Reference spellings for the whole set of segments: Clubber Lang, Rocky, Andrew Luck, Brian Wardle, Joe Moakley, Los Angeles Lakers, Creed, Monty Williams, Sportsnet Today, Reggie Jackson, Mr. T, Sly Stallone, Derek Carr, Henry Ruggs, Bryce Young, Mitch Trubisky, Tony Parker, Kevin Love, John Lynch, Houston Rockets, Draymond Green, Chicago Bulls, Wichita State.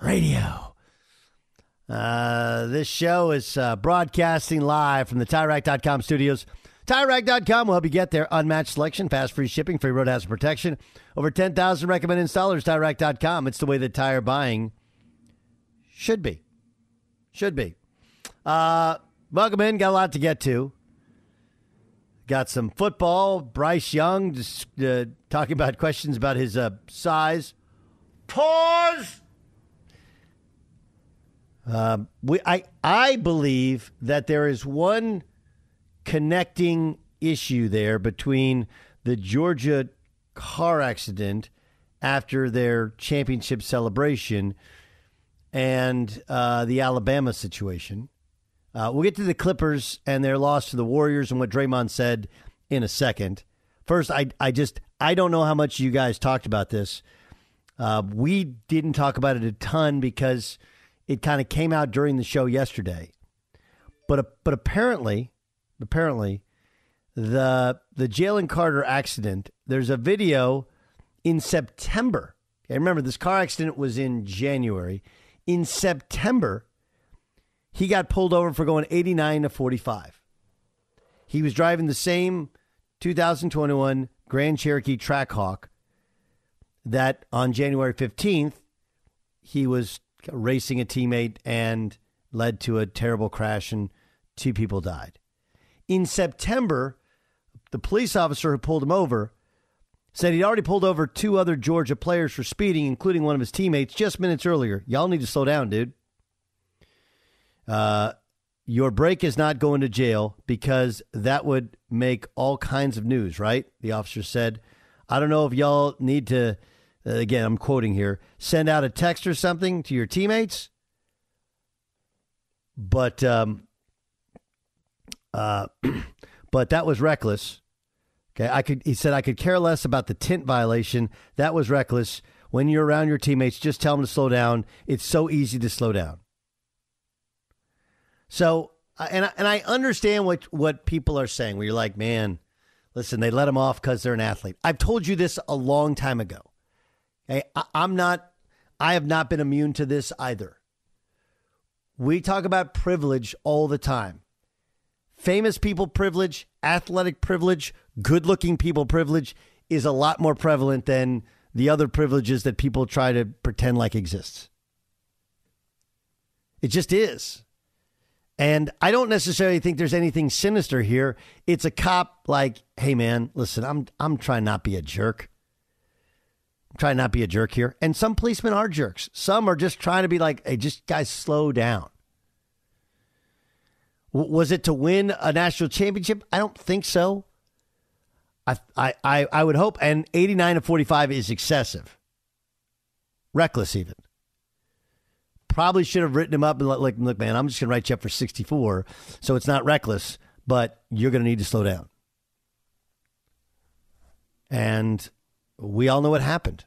Radio. This show is broadcasting live from the TireRack.com studios. TireRack.com will help you get there. Unmatched selection, fast, free shipping, free road hazard protection. Over 10,000 recommended installers. TireRack.com. It's the way that tire buying should be. Welcome in. Got a lot to get to. Got some football. Bryce Young just, talking about questions about his size. Pause. I believe that there is one connecting issue there between the Georgia car accident after their championship celebration and the Alabama situation. We'll get to the Clippers and their loss to the Warriors and what Draymond said in a second. First, I don't know how much you guys talked about this. We didn't talk about it a ton because it kind of came out during the show yesterday. But apparently, the Jalen Carter accident, there's a video in September. Okay, remember, this car accident was in January. In September, he got pulled over for going 89 to 45. He was driving the same 2021 Grand Cherokee Trackhawk that on January 15th, he was racing a teammate and led to a terrible crash and two people died. In September, the police officer who pulled him over said he'd already pulled over two other Georgia players for speeding, including one of his teammates, just minutes earlier. Y'all need to slow down, dude. Your break is not going to jail because that would make all kinds of news, right? The officer said, I don't know if y'all need to again, I'm quoting here, send out a text or something to your teammates. But that was reckless. Okay, he said, I could care less about the tint violation. That was reckless. When you're around your teammates, just tell them to slow down. It's so easy to slow down. So, and I understand what people are saying, where you're like, man, listen, they let them off because they're an athlete. I've told you this a long time ago. Okay? I have not been immune to this either. We talk about privilege all the time. Famous people privilege, athletic privilege, good-looking people privilege is a lot more prevalent than the other privileges that people try to pretend like exists. It just is. And I don't necessarily think there's anything sinister here. It's a cop like, hey, man, listen, I'm trying not to be a jerk. I'm trying not to be a jerk here. And some policemen are jerks. Some are just trying to be like, hey, just guys, slow down. Was it to win a national championship? I don't think so. I would hope. And 89 to 45 is excessive. Reckless even. Probably should have written him up and like, look, man, I'm just going to write you up for 64. So it's not reckless, but you're going to need to slow down. And we all know what happened.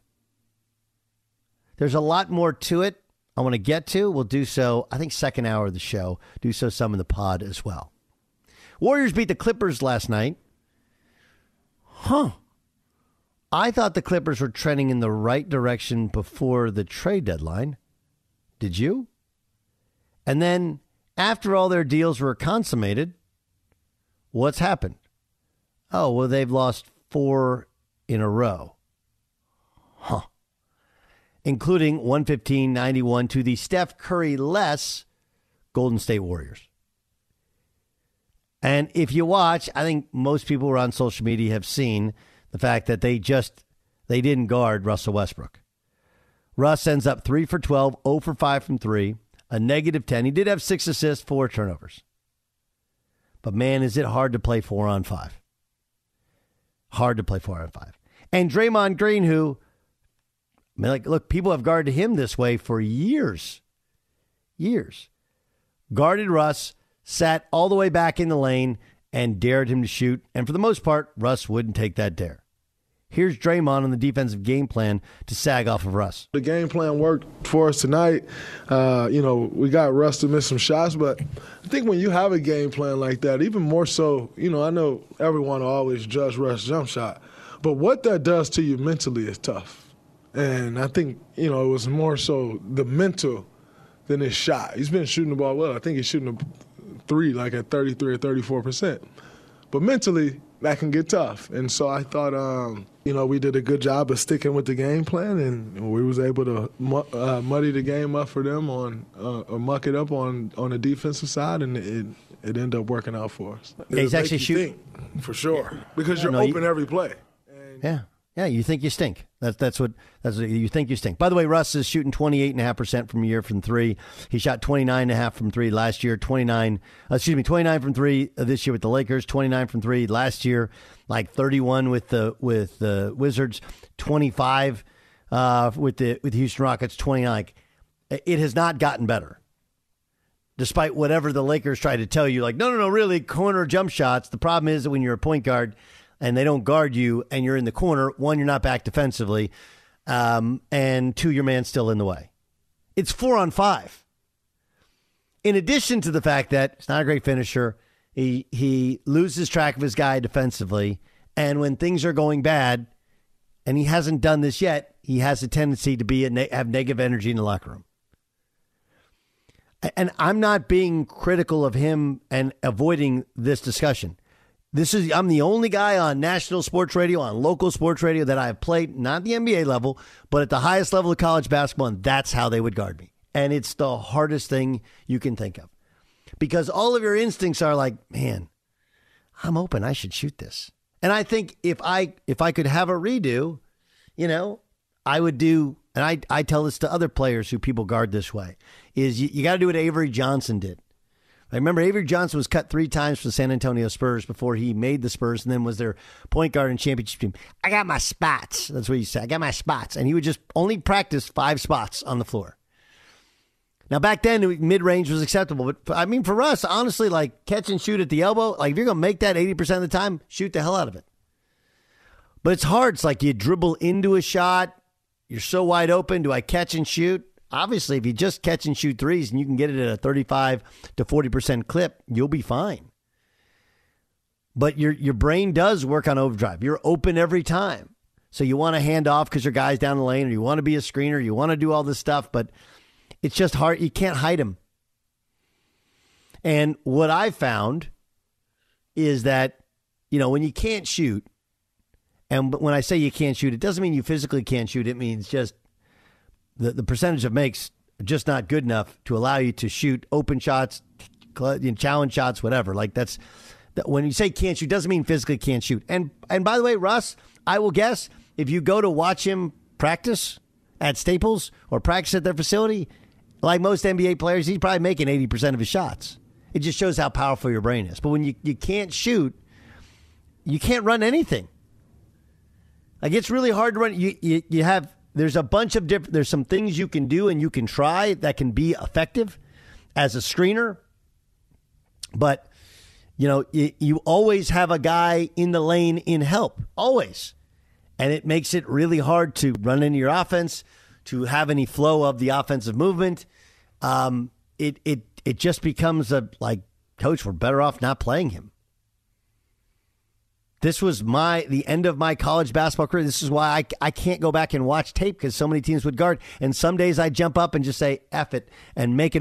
There's a lot more to it. I want to get to. We'll do so, I think, second hour of the show. Do so some in the pod as well. Warriors beat the Clippers last night. Huh. I thought the Clippers were trending in the right direction before the trade deadline. Did you? And then after all their deals were consummated, what's happened? Oh, well, they've lost 4 in a row. Huh. Including 115-91 to the Steph Curry-less Golden State Warriors. And if you watch, I think most people who are on social media have seen the fact that they didn't guard Russell Westbrook. Russ ends up 3 for 12, 0 for 5 from 3, a negative 10. He did have 6 assists, 4 turnovers. But man, is it hard to play 4-on-5. Hard to play 4-on-5. And Draymond Green, who... I mean, like, look, people have guarded him this way for years. Years. Guarded Russ, sat all the way back in the lane, and dared him to shoot. And for the most part, Russ wouldn't take that dare. Here's Draymond on the defensive game plan to sag off of Russ. The game plan worked for us tonight. We got Russ to miss some shots, but I think when you have a game plan like that, even more so, I know everyone always judges Russ' jump shot, but what that does to you mentally is tough. And I think, it was more so the mental than his shot. He's been shooting the ball well. I think he's shooting a 3 like at 33 or 34%. But mentally, that can get tough. And so I thought, we did a good job of sticking with the game plan, and we was able to muddy the game up for them or muck it up on the defensive side, and it ended up working out for us. He's actually shooting. For sure. Because you're open every play. And yeah, you think you stink. That's what you think you stink. By the way, Russ is shooting 28.5% from three. He shot 29.5 from three last year. 29 from three this year with the Lakers. 29 from three last year. Like 31 with the Wizards. 25 with the Houston Rockets. 29. Like, it has not gotten better, despite whatever the Lakers try to tell you. Like, no, really, corner jump shots. The problem is that when you're a point guard and they don't guard you, and you're in the corner, 1, you're not back defensively, and 2, your man's still in the way. It's 4-on-5. In addition to the fact that he's not a great finisher, he loses track of his guy defensively, and when things are going bad, and he hasn't done this yet, he has a tendency to have negative energy in the locker room. And I'm not being critical of him and avoiding this discussion. I'm the only guy on national sports radio, on local sports radio, that I've played, not the NBA level, but at the highest level of college basketball, and that's how they would guard me. And it's the hardest thing you can think of. Because all of your instincts are like, man, I'm open, I should shoot this. And I think if I could have a redo, I would do, and I tell this to other players who people guard this way, is you got to do what Avery Johnson did. I remember Avery Johnson was cut 3 times for the San Antonio Spurs before he made the Spurs and then was their point guard in championship team. I got my spots. That's what he said. I got my spots. And he would just only practice 5 spots on the floor. Now, back then, mid-range was acceptable. But, I mean, for us, honestly, like, catch and shoot at the elbow. Like, if you're going to make that 80% of the time, shoot the hell out of it. But it's hard. It's like you dribble into a shot. You're so wide open. Do I catch and shoot? Obviously, if you just catch and shoot threes and you can get it at a 35 to 40% clip, you'll be fine. But your brain does work on overdrive. You're open every time. So you want to hand off because your guy's down the lane, or you want to be a screener, you want to do all this stuff, but it's just hard. You can't hide him. And what I found is that, you know, when you can't shoot, and when I say you can't shoot, it doesn't mean you physically can't shoot. It means just the percentage of makes just not good enough to allow you to shoot open shots, challenge shots, whatever. Like when you say can't shoot, doesn't mean physically can't shoot. And by the way, Russ, I will guess if you go to watch him practice at Staples or practice at their facility, like most NBA players, he's probably making 80% of his shots. It just shows how powerful your brain is. But when you can't shoot, you can't run anything. Like it's really hard to run. You have. There's a bunch of different, there's some things you can do and you can try that can be effective as a screener. But, you know, you always have a guy in the lane in help, always. And it makes it really hard to run into your offense, to have any flow of the offensive movement. It just becomes coach, we're better off not playing him. This was the end of my college basketball career. This is why I can't go back and watch tape because so many teams would guard. And some days I jump up and just say, F it, and make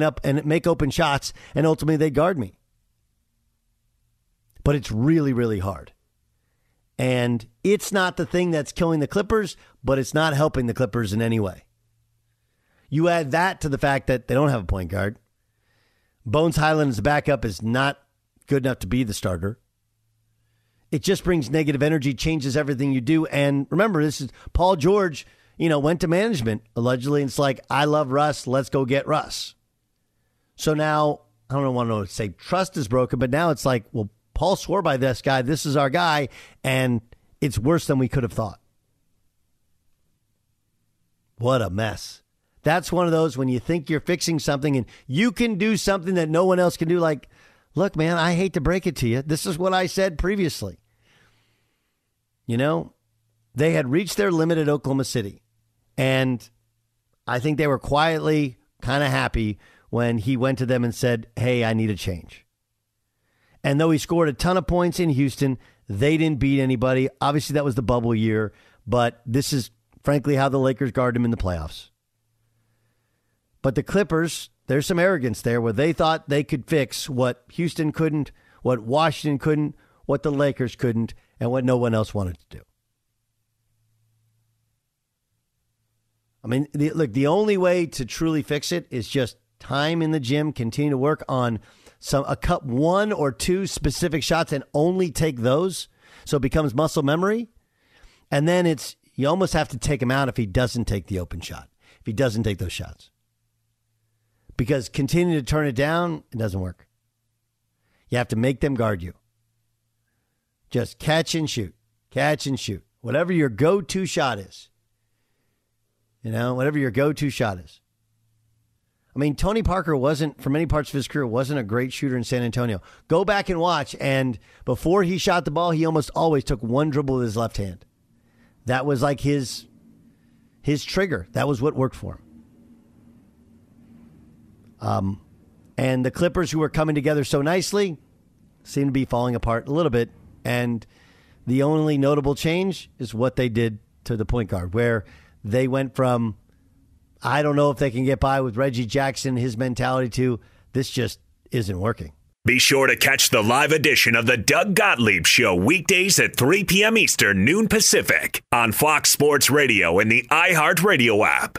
open shots. And ultimately they guard me. But it's really, really hard. And it's not the thing that's killing the Clippers, but it's not helping the Clippers in any way. You add that to the fact that they don't have a point guard. Bones Highland as a backup is not good enough to be the starter. It just brings negative energy, changes everything you do. And remember, this is Paul George, you know, went to management allegedly. And it's like, I love Russ. Let's go get Russ. So now I don't want to say trust is broken, but now it's like, well, Paul swore by this guy. This is our guy. And it's worse than we could have thought. What a mess. That's one of those when you think you're fixing something and you can do something that no one else can do. Like, look, man, I hate to break it to you. This is what I said previously. You know, they had reached their limit at Oklahoma City, and I think they were quietly kind of happy when he went to them and said, hey, I need a change. And though he scored a ton of points in Houston, they didn't beat anybody. Obviously, that was the bubble year, but this is, frankly, how the Lakers guard him in the playoffs. But the Clippers, there's some arrogance there where they thought they could fix what Houston couldn't, what Washington couldn't, what the Lakers couldn't, and what no one else wanted to do. I mean, the only way to truly fix it is just time in the gym, continue to work on one or two specific shots and only take those so it becomes muscle memory. And then you almost have to take him out if he doesn't take the open shot, if he doesn't take those shots. Because continuing to turn it down, it doesn't work. You have to make them guard you. Just catch and shoot, whatever your go-to shot is. You know, whatever your go-to shot is. I mean, Tony Parker wasn't, for many parts of his career, wasn't a great shooter in San Antonio. Go back and watch, and before he shot the ball, he almost always took one dribble with his left hand. That was like his trigger. That was what worked for him. And the Clippers, who were coming together so nicely, seem to be falling apart a little bit. And the only notable change is what they did to the point guard, where they went from, I don't know if they can get by with Reggie Jackson, his mentality, to this just isn't working. Be sure to catch the live edition of the Doug Gottlieb Show weekdays at 3 p.m. Eastern, noon Pacific on Fox Sports Radio and the iHeartRadio app.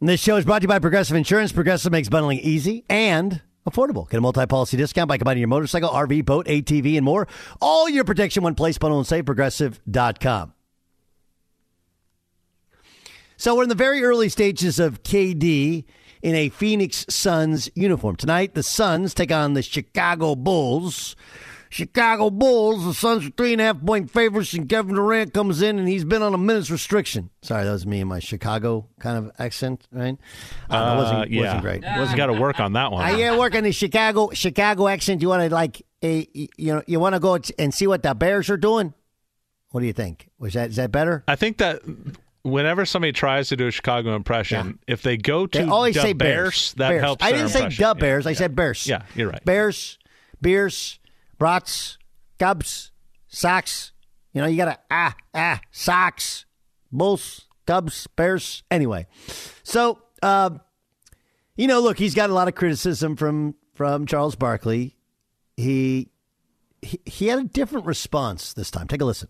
And this show is brought to you by Progressive Insurance. Progressive makes bundling easy and affordable. Get a multi-policy discount by combining your motorcycle, RV, boat, ATV, and more. All your protection, one place. Bundle and save. Progressive.com. So we're in the very early stages of KD in a Phoenix Suns uniform. Tonight, the Suns take on the Chicago Bulls. The Suns are 3.5-point favorites, and Kevin Durant comes in, and he's been on a minutes restriction. Sorry, that was me in my Chicago kind of accent, right? Wasn't great. Wasn't got to work on that one. Yeah, work on the Chicago accent. You want to you want to go and see what the Bears are doing. What do you think? Is that better? I think that whenever somebody tries to do a Chicago impression, if they go to the Bears, that helps. I didn't say the Bears. I said Bears. Yeah, you're right. Bears, beers. Brats, Cubs, Sox. You know, you got to, Sox, Bulls, Cubs, Bears. Anyway, so, look, he's got a lot of criticism from Charles Barkley. He had a different response this time. Take a listen.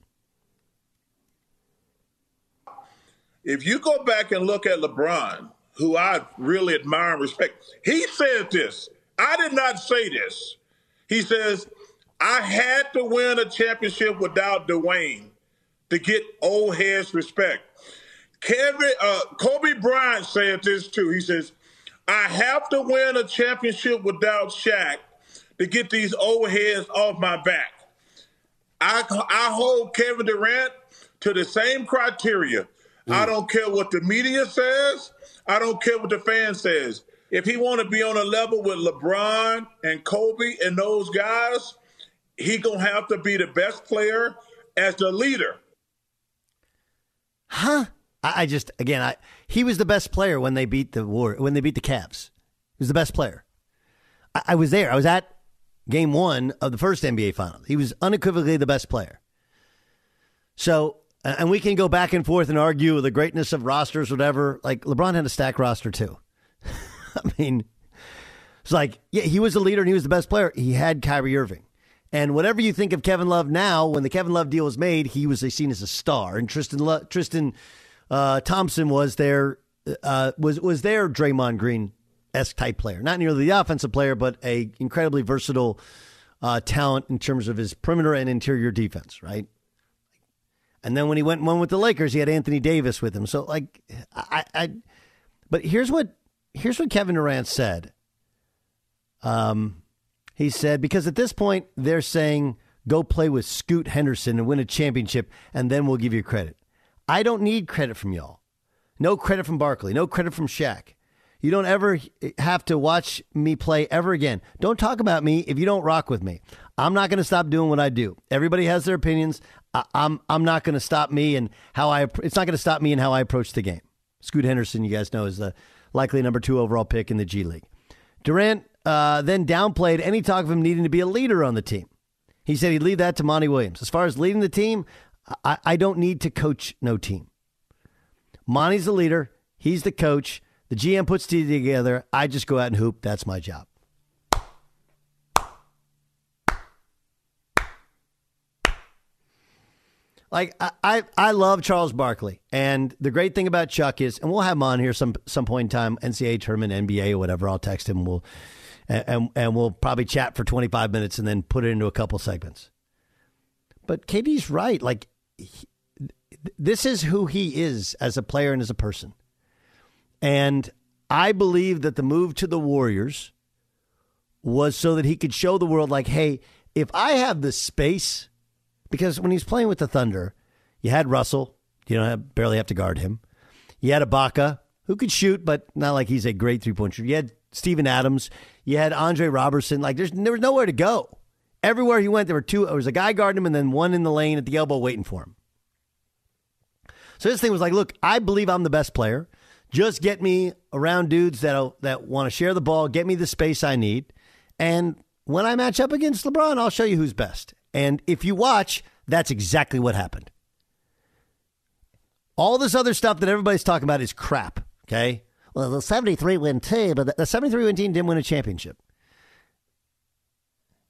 If you go back and look at LeBron, who I really admire and respect, he said this. I did not say this. He says, I had to win a championship without Dwayne to get old heads respect. Kobe Bryant said this too. He says, I have to win a championship without Shaq to get these old heads off my back. I hold Kevin Durant to the same criteria. I don't care what the media says. I don't care what the fan says. If he want to be on a level with LeBron and Kobe and those guys, he going to have to be the best player as the leader. Huh? I he was the best player when they beat the Cavs. He was the best player. I was there. I was at game one of the first NBA Finals. He was unequivocally the best player. So, and we can go back and forth and argue the greatness of rosters, whatever. Like, LeBron had a stacked roster, too. I mean, it's like, yeah, he was the leader and he was the best player. He had Kyrie Irving. And whatever you think of Kevin Love now, when the Kevin Love deal was made, he was seen as a star. And Tristan Thompson was their Draymond Green-esque type player. Not nearly the offensive player, but a incredibly versatile talent in terms of his perimeter and interior defense, right? And then when he went one with the Lakers, he had Anthony Davis with him. So, like, but here's what Kevin Durant said. He said, because at this point, they're saying, go play with Scoot Henderson and win a championship, and then we'll give you credit. I don't need credit from y'all. No credit from Barkley. No credit from Shaq. You don't ever have to watch me play ever again. Don't talk about me if you don't rock with me. I'm not going to stop doing what I do. Everybody has their opinions. I'm not going to stop me and how I. It's not going to stop me and how I approach the game. Scoot Henderson, you guys know, is the likely number 2 overall pick in the G League. Durant then downplayed any talk of him needing to be a leader on the team. He said he'd leave that to Monty Williams. As far as leading the team, I don't need to coach no team. Monty's the leader. He's the coach. The GM puts teams together. I just go out and hoop. That's my job. Like, I love Charles Barkley. And the great thing about Chuck is, and we'll have him on here some point in time, NCAA tournament, NBA, or whatever. I'll text him. We'll probably chat for 25 minutes and then put it into a couple segments. But KD's right. Like, this is who he is as a player and as a person. And I believe that the move to the Warriors was so that he could show the world, like, hey, if I have the space, because when he's playing with the Thunder, you had Russell, you don't barely have to guard him. You had Ibaka, who could shoot, but not like he's a great three-point shooter. You had Steven Adams. You had Andre Robertson. Like, there was nowhere to go. Everywhere he went, there was a guy guarding him and then one in the lane at the elbow waiting for him. So this thing was like, look, I believe I'm the best player. Just get me around dudes that want to share the ball, get me the space I need. And when I match up against LeBron, I'll show you who's best. And if you watch, that's exactly what happened. All this other stuff that everybody's talking about is crap, okay? Well, the 73-win team, but the 73-win team didn't win a championship.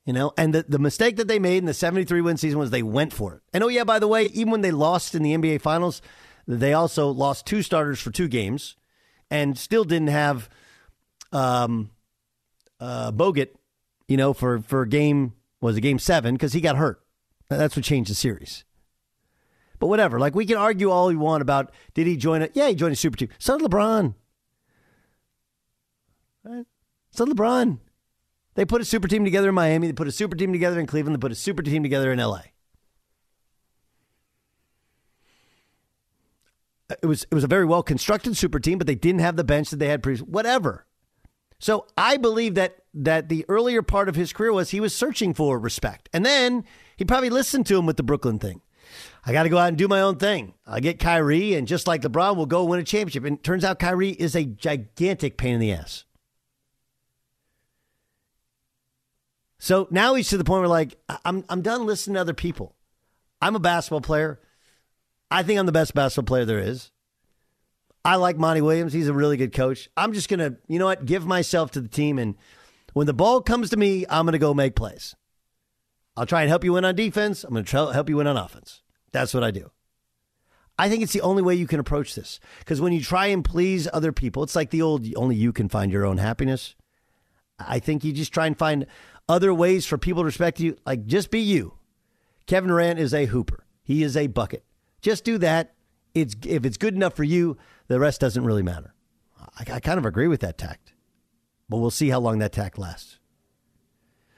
You know, and the mistake that they made in the 73-win season was they went for it. And, oh, yeah, by the way, even when they lost in the NBA Finals, they also lost 2 starters for 2 games and still didn't have Bogut, you know, for game 7 because he got hurt. That's what changed the series. But whatever. Like, we can argue all we want about did he join it? Yeah, he joined a super team. So did LeBron. Right? So did LeBron. They put a super team together in Miami. They put a super team together in Cleveland. They put a super team together in L.A. It was a very well-constructed super team, but they didn't have the bench that they had previously. Whatever. So I believe that the earlier part of his career was he was searching for respect. And then he probably listened to him with the Brooklyn thing. I got to go out and do my own thing. I'll get Kyrie, and just like LeBron, we'll go win a championship. And it turns out Kyrie is a gigantic pain in the ass. So now he's to the point where, like, I'm done listening to other people. I'm a basketball player. I think I'm the best basketball player there is. I like Monty Williams. He's a really good coach. I'm just going to, you know what, give myself to the team. And when the ball comes to me, I'm going to go make plays. I'll try and help you win on defense. I'm going to try to help you win on offense. That's what I do. I think it's the only way you can approach this. Because when you try and please other people, it's like the old, only you can find your own happiness. I think you just try and find other ways for people to respect you. Like, just be you. Kevin Durant is a hooper. He is a bucket. Just do that. If it's good enough for you, the rest doesn't really matter. I kind of agree with that tact. But we'll see how long that tact lasts.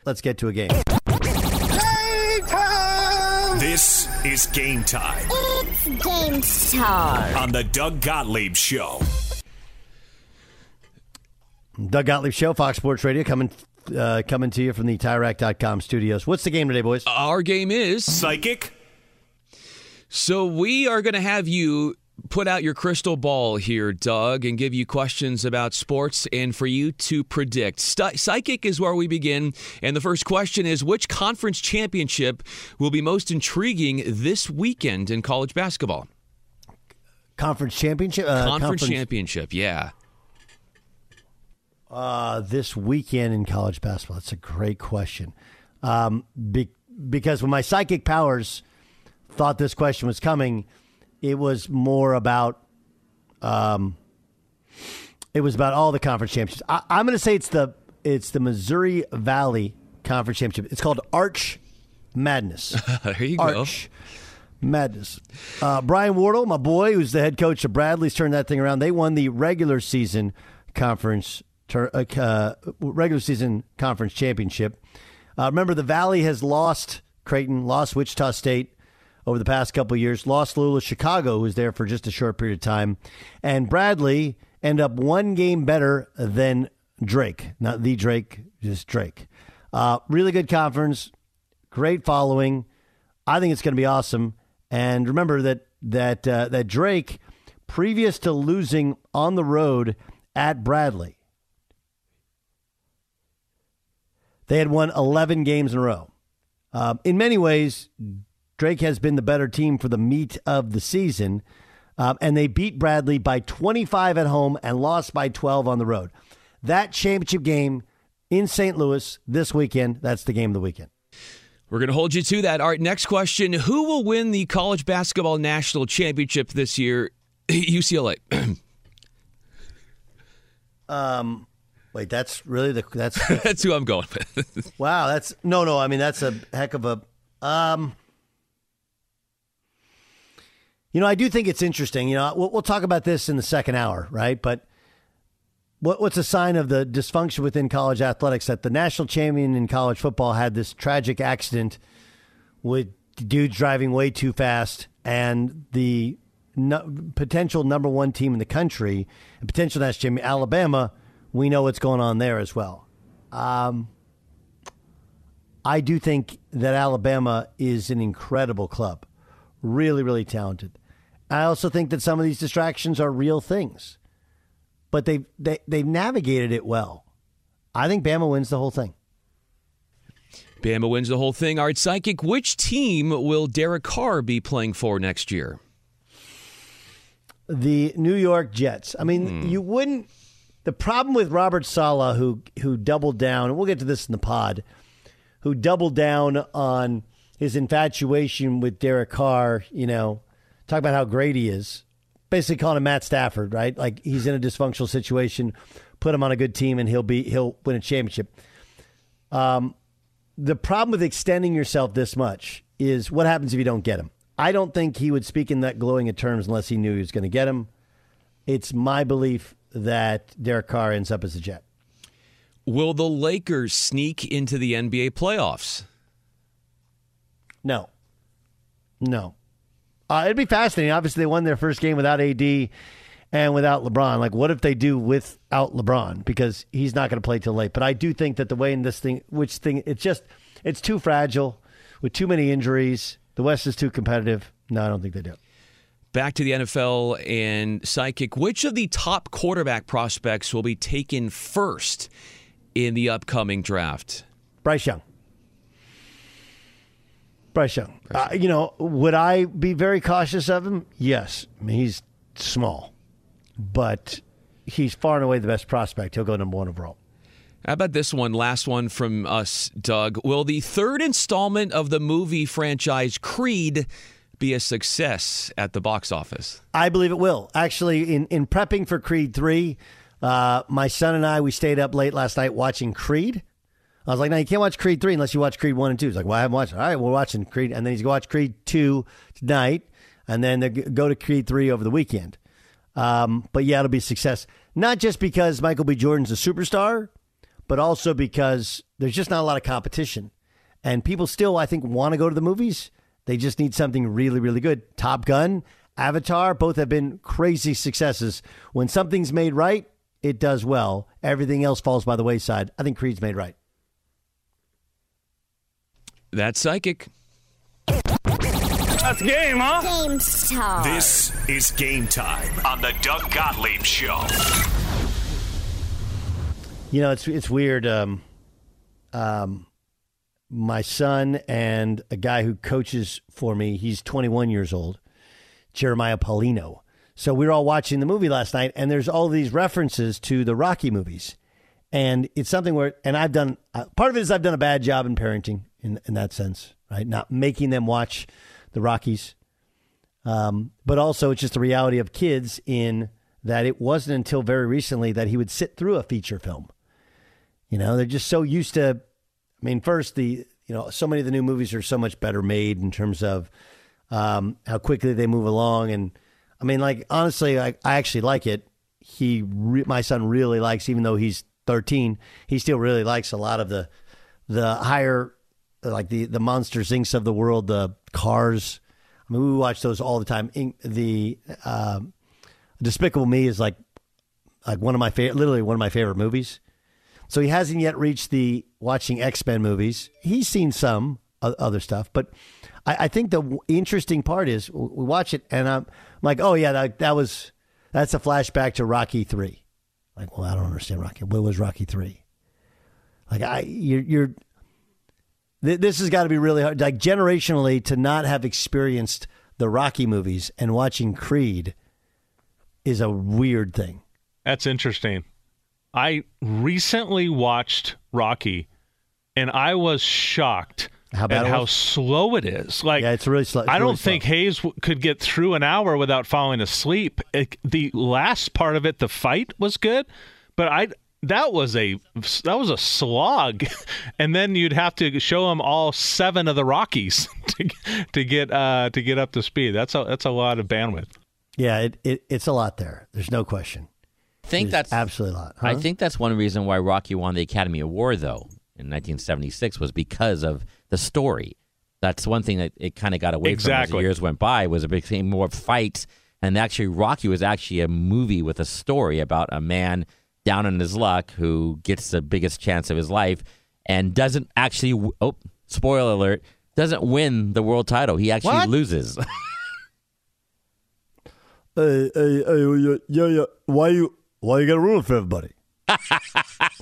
Let's get to a game. Playtime! This is Game Time. It's Game Time. On the Doug Gottlieb Show. Doug Gottlieb Show, Fox Sports Radio, coming to you from the TireRack.com studios. What's the game today, boys? Our game is... Psychic? So we are going to have you put out your crystal ball here, Doug, and give you questions about sports and for you to predict. Psychic is where we begin, and the first question is, which conference championship will be most intriguing this weekend in college basketball? Conference championship? Championship, yeah. This weekend in college basketball. That's a great question. Because when my psychic powers thought this question was coming, it was more about all the conference championships. I'm going to say it's the Missouri Valley Conference Championship. It's called Arch Madness. There you go. Arch Madness. Brian Wardle, my boy, who's the head coach of Bradley's, turned that thing around. They won the regular season conference. Regular season conference championship. Remember, the Valley has lost Creighton, lost Wichita State over the past couple of years, lost Loyola Chicago, who was there for just a short period of time, and Bradley end up one game better than Drake. Not the Drake, just Drake. Really good conference, great following. I think it's going to be awesome. And remember that Drake, previous to losing on the road at Bradley, they had won 11 games in a row. In many ways, Drake has been the better team for the meat of the season, and they beat Bradley by 25 at home and lost by 12 on the road. That championship game in St. Louis this weekend, that's the game of the weekend. We're going to hold you to that. All right, next question. Who will win the college basketball national championship this year? UCLA. Wait, that's really that's who I'm going with. Wow, I mean, that's a heck of a. I do think it's interesting. We'll talk about this in the second hour, right? But what's a sign of the dysfunction within college athletics that the national champion in college football had this tragic accident with dudes driving way too fast, and the potential number one team in the country, and potential national champion Alabama. We know what's going on there as well. I do think that Alabama is an incredible club. Really, really talented. I also think that some of these distractions are real things. But they've navigated it well. I think Bama wins the whole thing. Bama wins the whole thing. All right, Psychic, which team will Derek Carr be playing for next year? The New York Jets. I mean, you wouldn't... The problem with Robert Saleh, who doubled down, and we'll get to this in the pod, who doubled down on his infatuation with Derek Carr, talk about how great he is, basically calling him Matt Stafford, right? Like, he's in a dysfunctional situation, put him on a good team, and he'll win a championship. The problem with extending yourself this much is what happens if you don't get him. I don't think he would speak in that glowing of terms unless he knew he was going to get him. It's my belief that Derek Carr ends up as a Jet. Will the Lakers sneak into the NBA playoffs? No. It'd be fascinating. Obviously, they won their first game without AD and without LeBron. Like, what if they do without LeBron? Because he's not going to play till late. But I do think that the way in this thing, it's too fragile with too many injuries. The West is too competitive. No, I don't think they do. Back to the NFL and Psychic. Which of the top quarterback prospects will be taken first in the upcoming draft? Bryce Young. Would I be very cautious of him? Yes. I mean, he's small, but he's far and away the best prospect. He'll go number one overall. How about this one? Last one from us, Doug. Will the third installment of the movie franchise Creed be a success at the box office? I believe it will. Actually, in prepping for Creed 3, my son and I, we stayed up late last night watching Creed. I was like, no, you can't watch Creed 3 unless you watch Creed 1 and 2. He's like, well, I haven't watched it. All right, we're watching Creed. And then he's going to watch Creed 2 tonight, and then they go to Creed 3 over the weekend. But yeah, it'll be a success. Not just because Michael B. Jordan's a superstar, but also because there's just not a lot of competition. And people still, I think, want to go to the movies. They just need something really, really good. Top Gun, Avatar, both have been crazy successes. When something's made right, it does well. Everything else falls by the wayside. I think Creed's made right. That's psychic. That's game, huh? Game time. This is Game Time on the Doug Gottlieb Show. You know, it's weird. My son and a guy who coaches for me, he's 21 years old, Jeremiah Paulino. So we were all watching the movie last night, and there's all these references to the Rocky movies. And it's something where, and I've done, part of it is I've done a bad job in parenting in that sense, right? Not making them watch the Rockies. But also it's just the reality of kids in that it wasn't until very recently that he would sit through a feature film. You know, they're just so used to, I mean, first so many of the new movies are so much better made in terms of how quickly they move along. And I mean, like, honestly, I actually like it. My son really likes, even though he's 13, he still really likes a lot of the higher, like the Monster Zincs of the world, the Cars. I mean, we watch those all the time. Despicable Me is like one of my favorite, literally one of my favorite movies. So he hasn't yet reached the watching X-Men movies. He's seen some other stuff, but I think the interesting part is we watch it and I'm like, oh yeah, that's a flashback to Rocky 3. Like, well, I don't understand Rocky. What was Rocky 3? Like, this has got to be really hard, like generationally, to not have experienced the Rocky movies, and watching Creed is a weird thing. That's interesting. I recently watched Rocky, and I was shocked at how slow it is. Like, yeah, it's really slow. I don't think Hayes could get through an hour without falling asleep. The last part of it, the fight, was good, but That was a slog, and then you'd have to show him all 7 of the Rockies to get up to speed. That's a lot of bandwidth. Yeah, it's a lot there. There's no question. I think that's absolutely a lot. Huh? I think that's one reason why Rocky won the Academy Award, though, in 1976, was because of the story. That's one thing that it kind of got away from as the years went by. Was it became more fights, and actually Rocky was actually a movie with a story about a man down on his luck, who gets the biggest chance of his life and doesn't actually, spoiler alert, doesn't win the world title. He actually loses. Hey, why you got to ruin it for everybody?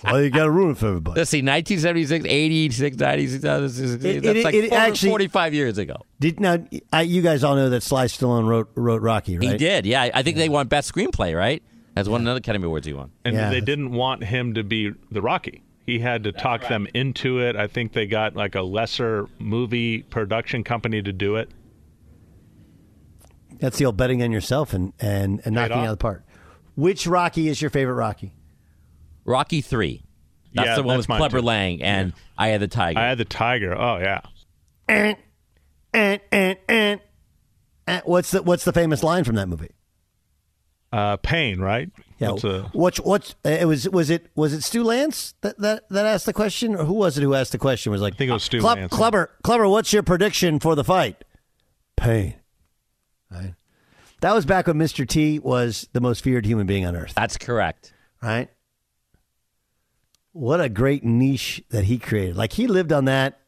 Why you got to ruin it for everybody? Let's see, 1976, 86, 96, 2006, that's like 45 years ago. You guys all know that Sly Stallone wrote Rocky, right? He did, yeah. I think they won Best Screenplay, right? That's one another Academy Awards he won. And they didn't want him to be the Rocky. He had to talk them into it. I think they got like a lesser movie production company to do it. That's the old betting on yourself and knocking it out of the park. Which Rocky is your favorite Rocky? Rocky 3. That's the one with Clever Lang and I Had the Tiger. I Had the Tiger. Oh, yeah. What's the famous line from that movie? Pain, right? Yeah. Was it Stu Lance that asked the question, or who was it who asked the question? It was like, I think it was Stu Lance. Clubber, what's your prediction for the fight? Pain. Right. That was back when Mr. T was the most feared human being on earth. That's correct. Right. What a great niche that he created. Like, he lived on that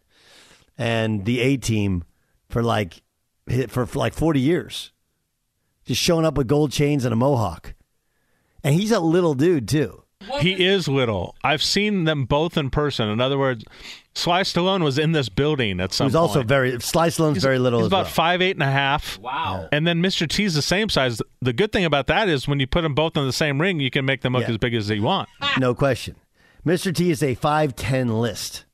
and the A-Team for like 40 years. Just showing up with gold chains and a mohawk. And he's a little dude, too. He is little. I've seen them both in person. In other words, Sly Stallone was in this building at some point. He was also very little. He's about 5'8.5". Wow. And then Mr. T's the same size. The good thing about that is when you put them both in the same ring, you can make them look as big as you want. No question. Mr. T is a 5'10 list.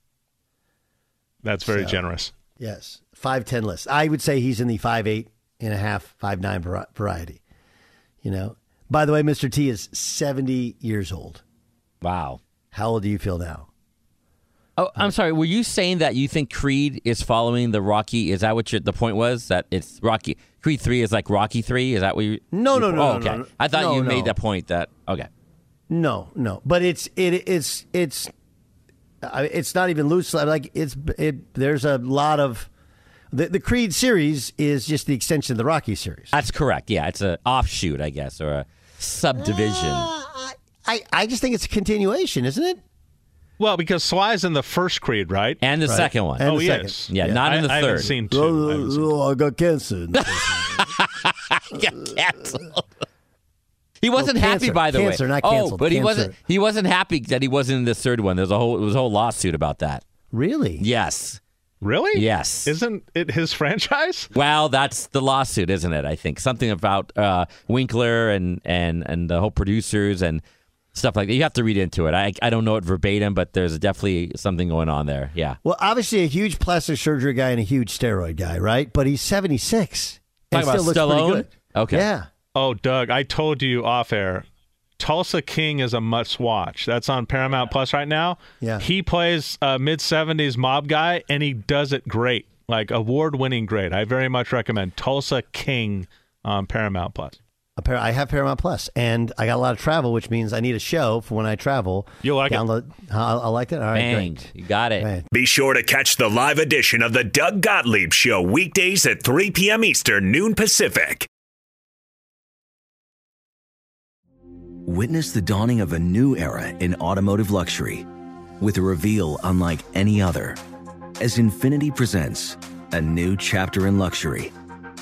That's very generous. Yes, 5'10 list. I would say he's in the 5'8. And a half, 5'9" variety, you know. By the way, Mr. T is 70 years old. Wow, how old do you feel now? Oh, I'm sorry. Were you saying that you think Creed is following the Rocky? Is that what the point was? That it's Rocky Creed 3 is like Rocky 3? Is that what you? No. I thought you made that point. That okay? No. But it's not even loose. Like there's a lot of. The Creed series is just the extension of the Rocky series. That's correct. Yeah, it's an offshoot, I guess, or a subdivision. I just think it's a continuation, isn't it? Well, because Sly's in the first Creed, right? And the second one. And yes. Yeah, not in the third. I haven't seen two. I got canceled. Got canceled. He wasn't happy, by the way. Not canceled. But he wasn't. He wasn't happy that he wasn't in the third one. There's a whole. It was a whole lawsuit about that. Really? Yes. Really? Yes. Isn't it his franchise? Well, that's the lawsuit, isn't it? I think something about Winkler and the whole producers and stuff like that. You have to read into it. I don't know it verbatim, but there's definitely something going on there. Yeah. Well, obviously a huge plastic surgery guy and a huge steroid guy, right? But he's 76. Talking about still looks pretty good. Okay. Yeah. Oh, Doug, I told you off air. Tulsa King is a must-watch. That's on Paramount Plus right now. Yeah. He plays a mid-70s mob guy, and he does it great, like award-winning great. I very much recommend Tulsa King on Paramount Plus. I have Paramount Plus, and I got a lot of travel, which means I need a show for when I travel. You'll like it. I'll like it? All right, great. You got it. Right. Be sure to catch the live edition of the Doug Gottlieb Show weekdays at 3 p.m. Eastern, noon Pacific. Witness the dawning of a new era in automotive luxury with a reveal unlike any other as Infinity presents a new chapter in luxury,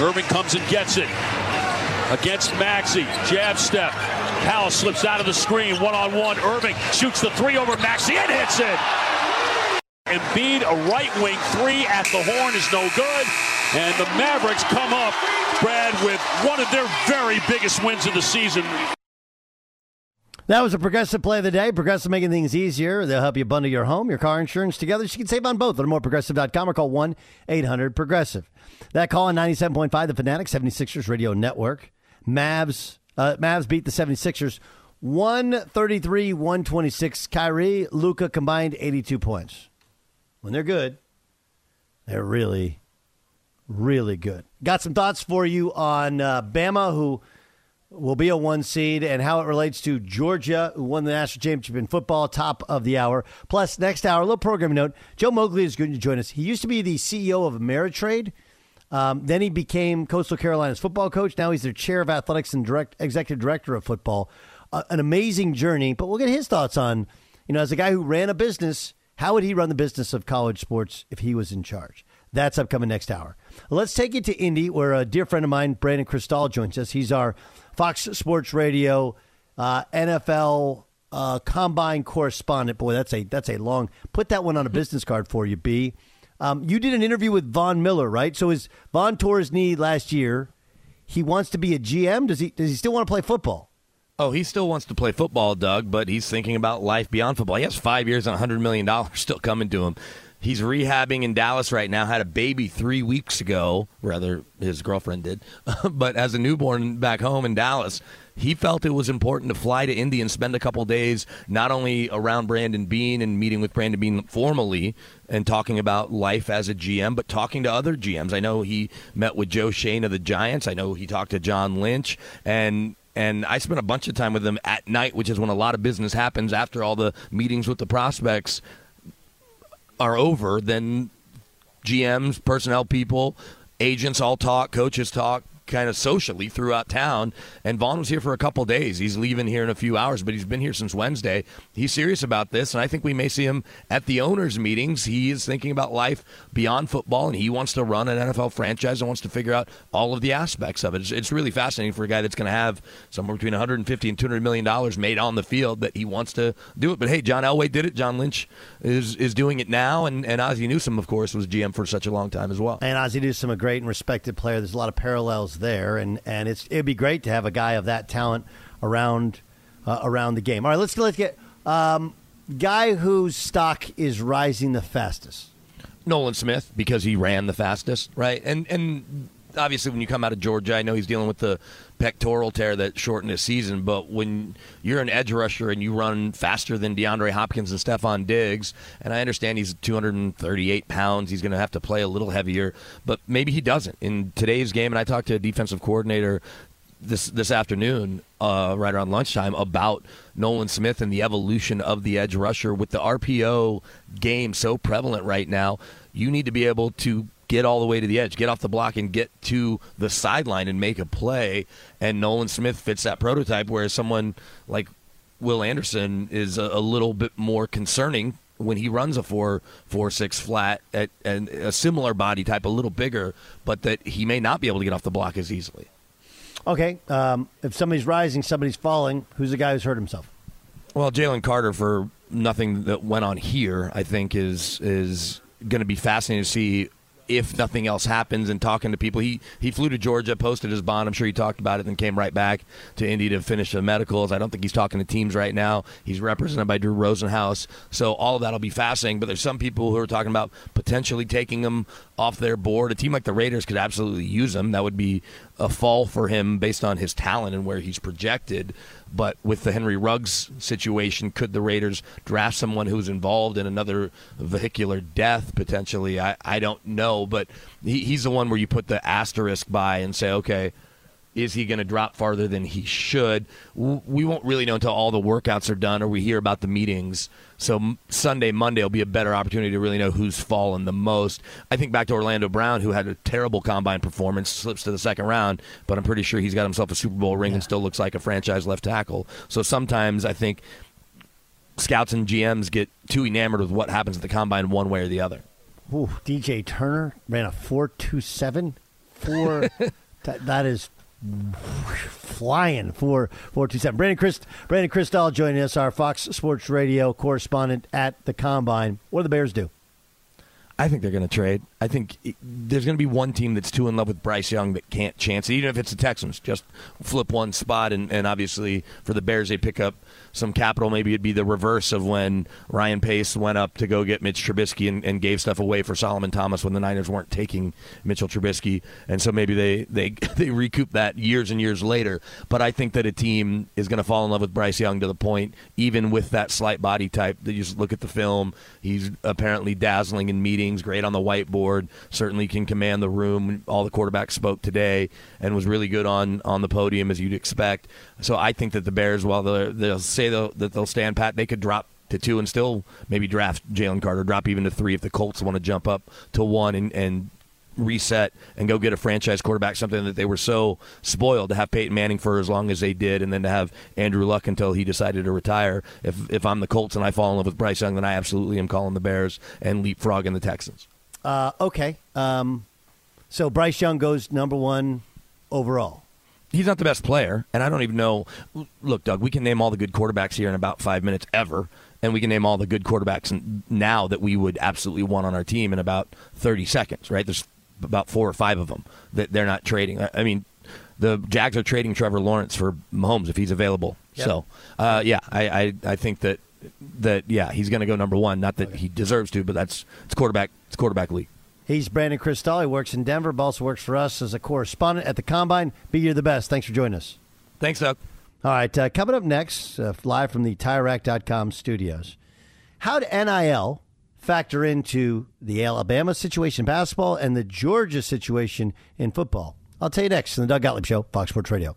Irving comes and gets it against Maxey. Jab step. Powell slips out of the screen, one-on-one. Irving shoots the three over Maxey and hits it. Embiid, a right-wing three at the horn is no good. And the Mavericks come up, Brad, with one of their very biggest wins of the season. That was a Progressive play of the day. Progressive, making things easier. They'll help you bundle your home, your car insurance together, so you can save on both. Learn more at Progressive.com or call 1-800-PROGRESSIVE. That call on 97.5, the Fanatic, 76ers Radio Network. Mavs beat the 76ers 133-126. Kyrie, Luka combined 82 points. When they're good, they're really, really good. Got some thoughts for you on Bama, who will be a one seed, and how it relates to Georgia, who won the national championship in football. Top of the hour. Plus, next hour, a little programming note. Joe Moakley is going to join us. He used to be the CEO of Ameritrade. Then he became Coastal Carolina's football coach. Now he's their chair of athletics and executive director of football. An amazing journey, but we'll get his thoughts on, as a guy who ran a business, how would he run the business of college sports if he was in charge? That's upcoming next hour. Let's take it to Indy, where a dear friend of mine, Brandon Cristal, joins us. He's our Fox Sports Radio NFL Combine correspondent. Boy, that's a long. Put that one on a business card for you, B. You did an interview with Von Miller, right? So Von tore his knee last year. He wants to be a GM. Does he still want to play football? Oh, he still wants to play football, Doug, but he's thinking about life beyond football. He has 5 years and $100 million still coming to him. He's rehabbing in Dallas right now, had a baby 3 weeks ago, rather his girlfriend did, but as a newborn back home in Dallas, he felt it was important to fly to Indy and spend a couple days not only around Brandon Beane and meeting with Brandon Beane formally and talking about life as a GM, but talking to other GMs. I know he met with Joe Shane of the Giants. I know he talked to John Lynch, and I spent a bunch of time with him at night, which is when a lot of business happens after all the meetings with the prospects are over. Then GMs, personnel people, agents all talk, coaches talk, kind of socially throughout town. And Vaughn was here for a couple days. He's leaving here in a few hours, but he's been here since Wednesday. He's serious about this, and I think we may see him at the owners' meetings. He is thinking about life beyond football, and he wants to run an NFL franchise and wants to figure out all of the aspects of it. It's really fascinating for a guy that's going to have somewhere between $150 and $200 million made on the field that he wants to do it. But, hey, John Elway did it. John Lynch is doing it now, and Ozzie Newsome, of course, was GM for such a long time as well. And Ozzie Newsome, a great and respected player. There's a lot of parallels there, and it'd be great to have a guy of that talent around the game. All right, let's get guy whose stock is rising the fastest. Nolan Smith, because he ran the fastest, right? And obviously when you come out of Georgia, I know he's dealing with the pectoral tear that shortened his season, but when you're an edge rusher and you run faster than DeAndre Hopkins and Stephon Diggs, and I understand he's 238 pounds, he's going to have to play a little heavier, but maybe he doesn't. In today's game, and I talked to a defensive coordinator this afternoon, right around lunchtime, about Nolan Smith and the evolution of the edge rusher. With the RPO game so prevalent right now, you need to be able to get all the way to the edge, get off the block, and get to the sideline and make a play. And Nolan Smith fits that prototype, whereas someone like Will Anderson is a little bit more concerning when he runs a 4.46 flat and a similar body type, a little bigger, but that he may not be able to get off the block as easily. Okay. If somebody's rising, somebody's falling, who's the guy who's hurt himself? Well, Jalen Carter, for nothing that went on here, I think is going to be fascinating to see if nothing else happens. And talking to people, he flew to Georgia, posted his bond. I'm sure he talked about it, then came right back to Indy to finish the medicals. I don't think he's talking to teams right now. He's represented by Drew Rosenhaus. So all of that will be fascinating. But there's some people who are talking about potentially taking him off their board. A team like the Raiders could absolutely use him. That would be a fall for him based on his talent and where he's projected. But with the Henry Ruggs situation, could the Raiders draft someone who's involved in another vehicular death potentially? I don't know, but he's the one where you put the asterisk by and say, okay, is he going to drop farther than he should? We won't really know until all the workouts are done or we hear about the meetings. So Sunday, Monday will be a better opportunity to really know who's fallen the most. I think back to Orlando Brown, who had a terrible combine performance, slips to the second round, but I'm pretty sure he's got himself a Super Bowl ring and still looks like a franchise left tackle. So sometimes I think scouts and GMs get too enamored with what happens at the combine one way or the other. Ooh, DJ Turner ran a 4.27. That is flying for 427. Brandon Cristall joining us, our Fox Sports Radio correspondent at the Combine. What do the Bears do? I think they're going to trade. I think there's going to be one team that's too in love with Bryce Young that can't chance it, even if it's the Texans. Just flip one spot, and obviously for the Bears, they pick up some capital. Maybe it'd be the reverse of when Ryan Pace went up to go get Mitch Trubisky and gave stuff away for Solomon Thomas when the Niners weren't taking Mitchell Trubisky. And so maybe they recoup that years and years later. But I think that a team is going to fall in love with Bryce Young to the point, even with that slight body type, that you just look at the film. He's apparently dazzling in meetings. Great on the whiteboard, certainly can command the room. All the quarterbacks spoke today and was really good on the podium, as you'd expect. So I think that the Bears, while they'll say that they'll stand pat, they could drop to 2 and still maybe draft Jalen Carter, drop even to 3 if the Colts want to jump up to 1 and reset and go get a franchise quarterback, something that they were so spoiled to have Peyton Manning for as long as they did, and then to have Andrew Luck until he decided to retire. If I'm the Colts and I fall in love with Bryce Young, then I absolutely am calling the Bears and leapfrogging the Texans. Okay. So Bryce Young goes number 1 overall. He's not the best player, and I don't even know. Look, Doug, we can name all the good quarterbacks here in about 5 minutes ever. And we can name all the good quarterbacks now that we would absolutely want on our team in about 30 seconds, right? There's about 4 or 5 of them that they're not trading. I mean, the Jags are trading Trevor Lawrence for Mahomes if he's available. Yep. So, I think that he's going to go number 1. Not that he deserves to, but it's quarterback league. He's Brandon Cristall. He works in Denver, but also works for us as a correspondent at the Combine. Be you're the best. Thanks for joining us. Thanks, Doug. All right, coming up next, live from the TireRack.com studios. How did NIL factor into the Alabama situation in basketball and the Georgia situation in football? I'll tell you next on the Doug Gottlieb Show, Fox Sports Radio.